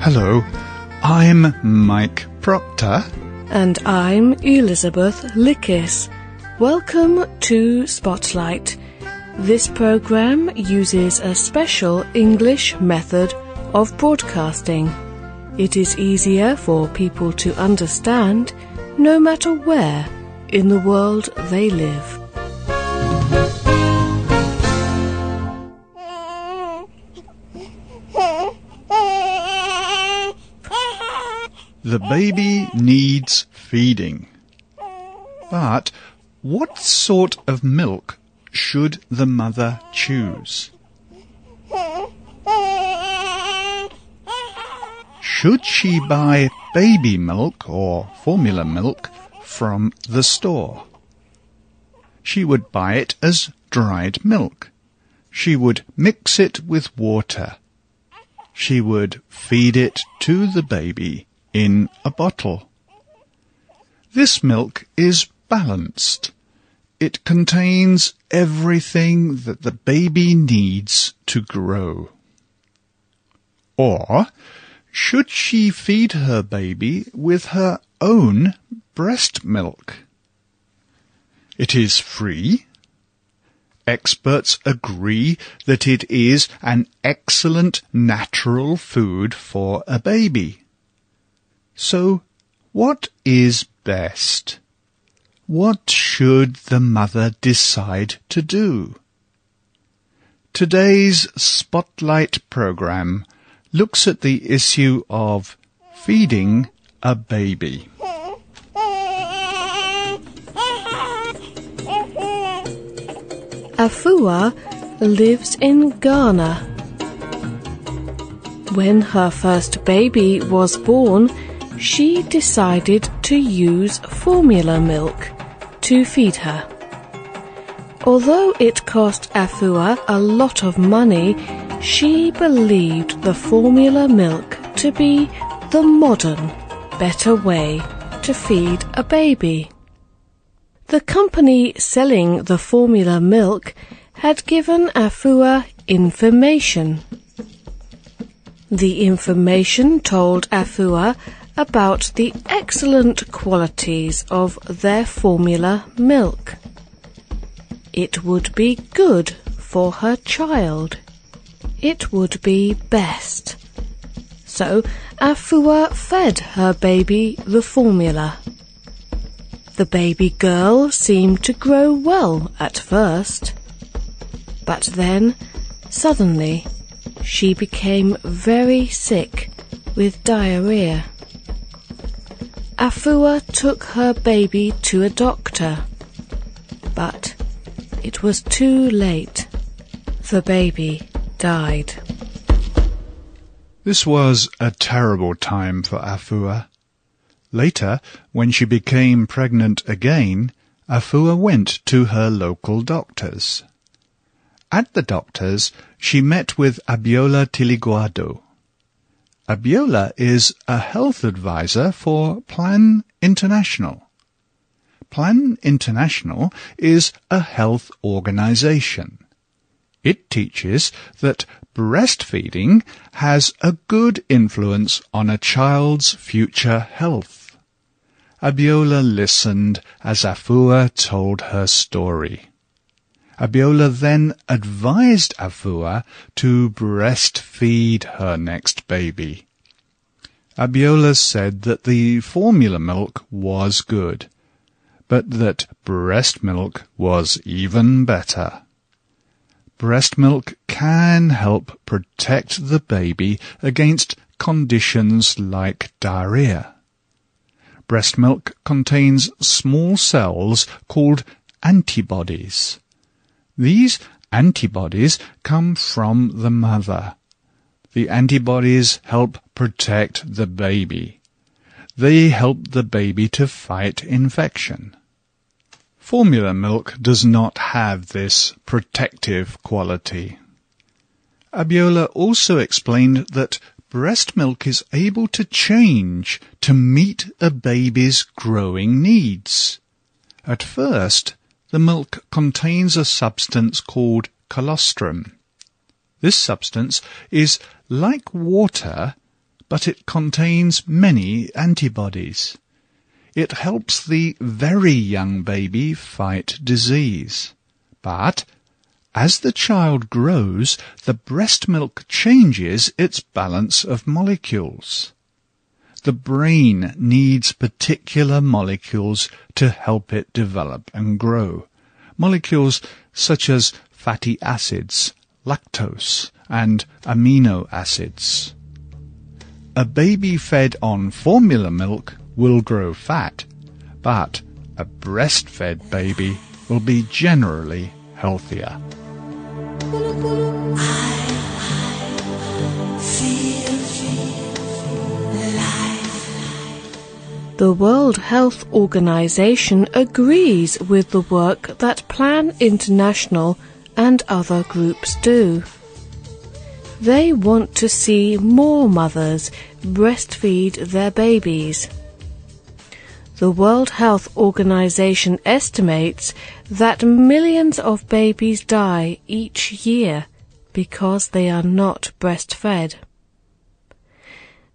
Hello, I'm Mike Proctor. And I'm Elizabeth Lickis. Welcome to Spotlight. This program uses a special English method of broadcasting. It is easier for people to understand no matter where in the world they live. The baby needs feeding. But what sort of milk should the mother choose? Should she buy baby milk or formula milk from the store? She would buy it as dried milk. She would mix it with water. She would feed it to the baby in a bottle. This milk is balanced. It contains everything that the baby needs to grow. Or should she feed her baby with her own breast milk? It is free. Experts agree that it is an excellent natural food for a baby. So, what is best? What should the mother decide to do? Today's Spotlight program looks at the issue of feeding a baby. Afua lives in Ghana. When her first baby was born, she decided to use formula milk to feed her. Although it cost Afua a lot of money, she believed the formula milk to be the modern, better way to feed a baby. The company selling the formula milk had given Afua information. The information told Afua about the excellent qualities of their formula milk. It would be good for her child. It would be best. So Afua fed her baby the formula. The baby girl seemed to grow well at first. But then, suddenly, she became very sick with diarrhea. Afua took her baby to a doctor, but it was too late. The baby died. This was a terrible time for Afua. Later, when she became pregnant again, Afua went to her local doctors. At the doctors, she met with Abiola Tiliguado. Abiola is a health advisor for Plan International. Plan International is a health organization. It teaches that breastfeeding has a good influence on a child's future health. Abiola listened as Afua told her story. Abiola then advised Afua to breastfeed her next baby. Abiola said that the formula milk was good, but that breast milk was even better. Breast milk can help protect the baby against conditions like diarrhea. Breast milk contains small cells called antibodies. These antibodies come from the mother. The antibodies help protect the baby. They help the baby to fight infection. Formula milk does not have this protective quality. Abiola also explained that breast milk is able to change to meet a baby's growing needs. At first, the milk contains a substance called colostrum. This substance is like water, but it contains many antibodies. It helps the very young baby fight disease. But as the child grows, the breast milk changes its balance of molecules. The brain needs particular molecules to help it develop and grow. Molecules such as fatty acids, lactose, and amino acids. A baby fed on formula milk will grow fat, but a breastfed baby will be generally healthier. The World Health Organization agrees with the work that Plan International and other groups do. They want to see more mothers breastfeed their babies. The World Health Organization estimates that millions of babies die each year because they are not breastfed.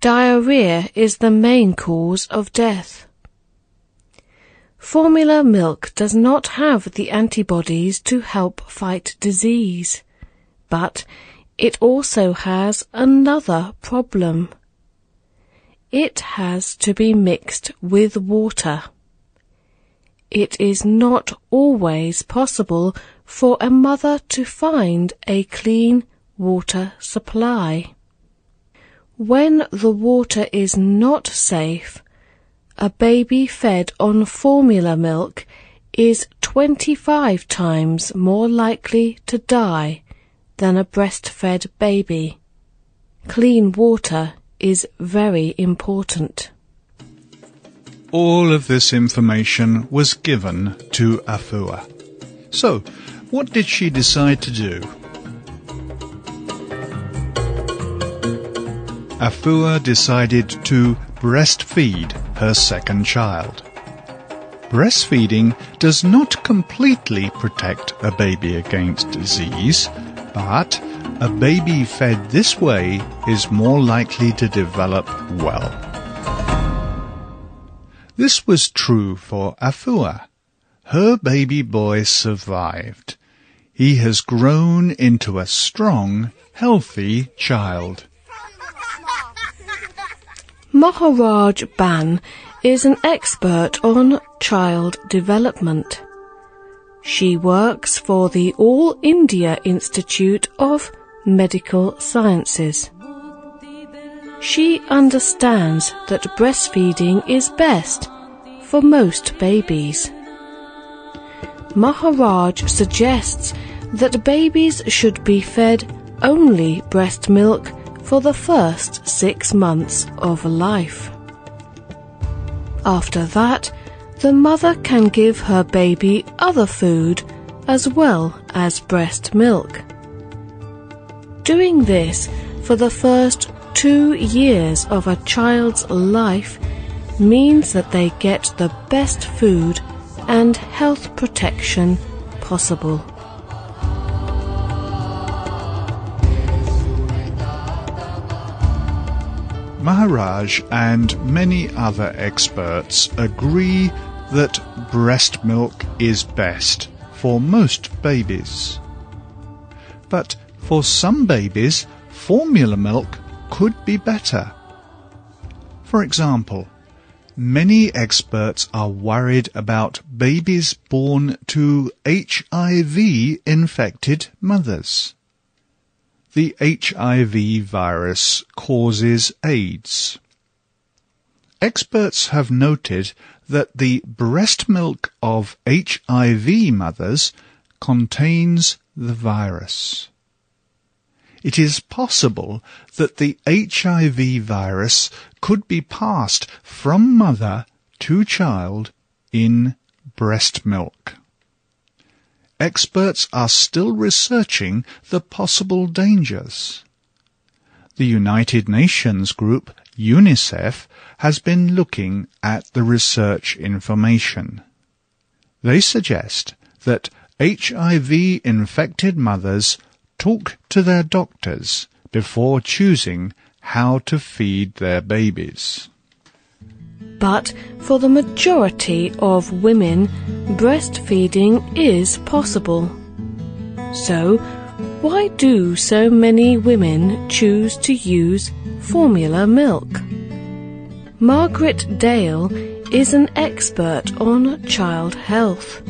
Diarrhea is the main cause of death. Formula milk does not have the antibodies to help fight disease, but it also has another problem. It has to be mixed with water. It is not always possible for a mother to find a clean water supply. When the water is not safe, a baby fed on formula milk is 25 times more likely to die than a breastfed baby. Clean water is very important. All of this information was given to Afua. So, what did she decide to do? Afua decided to breastfeed her second child. Breastfeeding does not completely protect a baby against disease, but a baby fed this way is more likely to develop well. This was true for Afua. Her baby boy survived. He has grown into a strong, healthy child. Maharaj Bhan is an expert on child development. She works for the All India Institute of Medical Sciences. She understands that breastfeeding is best for most babies. Maharaj suggests that babies should be fed only breast milk for the first 6 months of life. After that, the mother can give her baby other food as well as breast milk. Doing this for the first 2 years of a child's life means that they get the best food and health protection possible. Maharaj and many other experts agree that breast milk is best for most babies. But for some babies, formula milk could be better. For example, many experts are worried about babies born to HIV-infected mothers. The HIV virus causes AIDS. Experts have noted that the breast milk of HIV mothers contains the virus. It is possible that the HIV virus could be passed from mother to child in breast milk. Experts are still researching the possible dangers. The United Nations group UNICEF has been looking at the research information. They suggest that HIV-infected mothers talk to their doctors before choosing how to feed their babies. But for the majority of women, breastfeeding is possible. So, why do so many women choose to use formula milk? Margaret Dale is an expert on child health.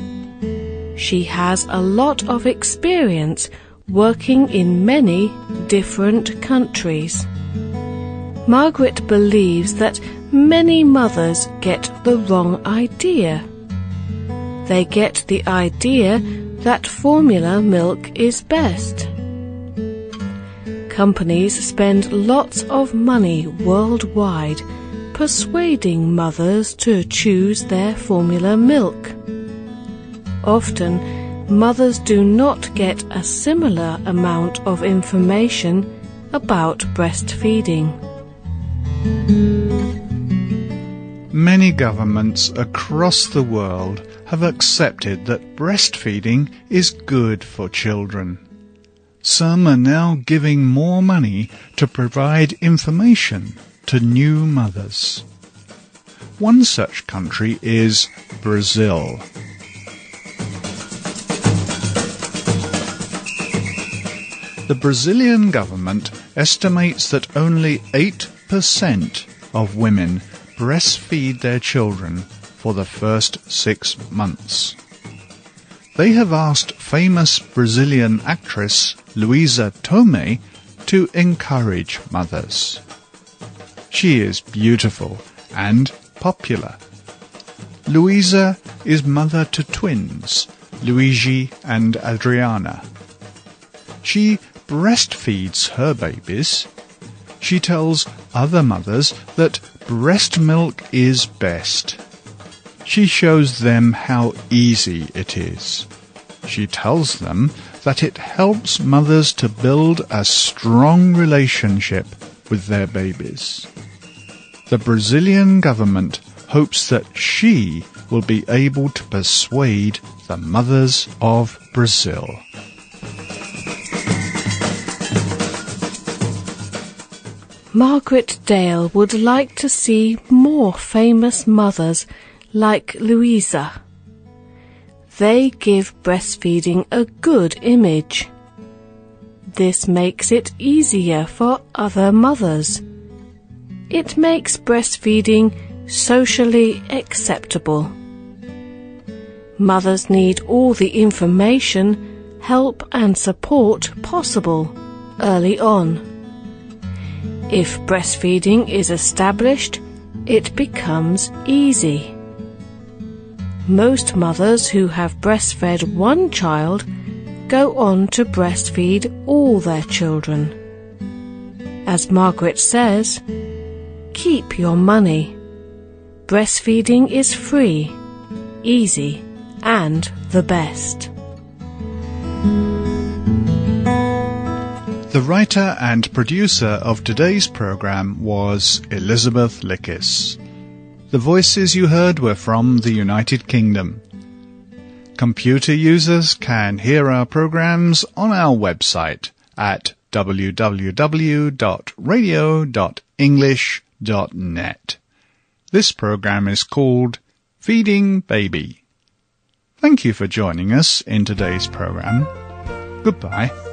She has a lot of experience working in many different countries. Margaret believes that many mothers get the wrong idea. They get the idea that formula milk is best. Companies spend lots of money worldwide persuading mothers to choose their formula milk. Often, mothers do not get a similar amount of information about breastfeeding. Many governments across the world have accepted that breastfeeding is good for children. Some are now giving more money to provide information to new mothers. One such country is Brazil. The Brazilian government estimates that only 8% of women breastfeed their children for the first 6 months. They have asked famous Brazilian actress Luisa Tomei to encourage mothers. She is beautiful and popular. Luisa is mother to twins, Luigi and Adriana. She breastfeeds her babies. She tells other mothers that breast milk is best. She shows them how easy it is. She tells them that it helps mothers to build a strong relationship with their babies. The Brazilian government hopes that she will be able to persuade the mothers of Brazil. Margaret Dale would like to see more famous mothers like Luisa. They give breastfeeding a good image. This makes it easier for other mothers. It makes breastfeeding socially acceptable. Mothers need all the information, help and support possible early on. If breastfeeding is established, it becomes easy. Most mothers who have breastfed one child go on to breastfeed all their children. As Margaret says, keep your money. Breastfeeding is free, easy, and the best. The writer and producer of today's program was Elizabeth Lickis. The voices you heard were from the United Kingdom. Computer users can hear our programs on our website at www.radio.english.net. This program is called Feeding Baby. Thank you for joining us in today's program. Goodbye.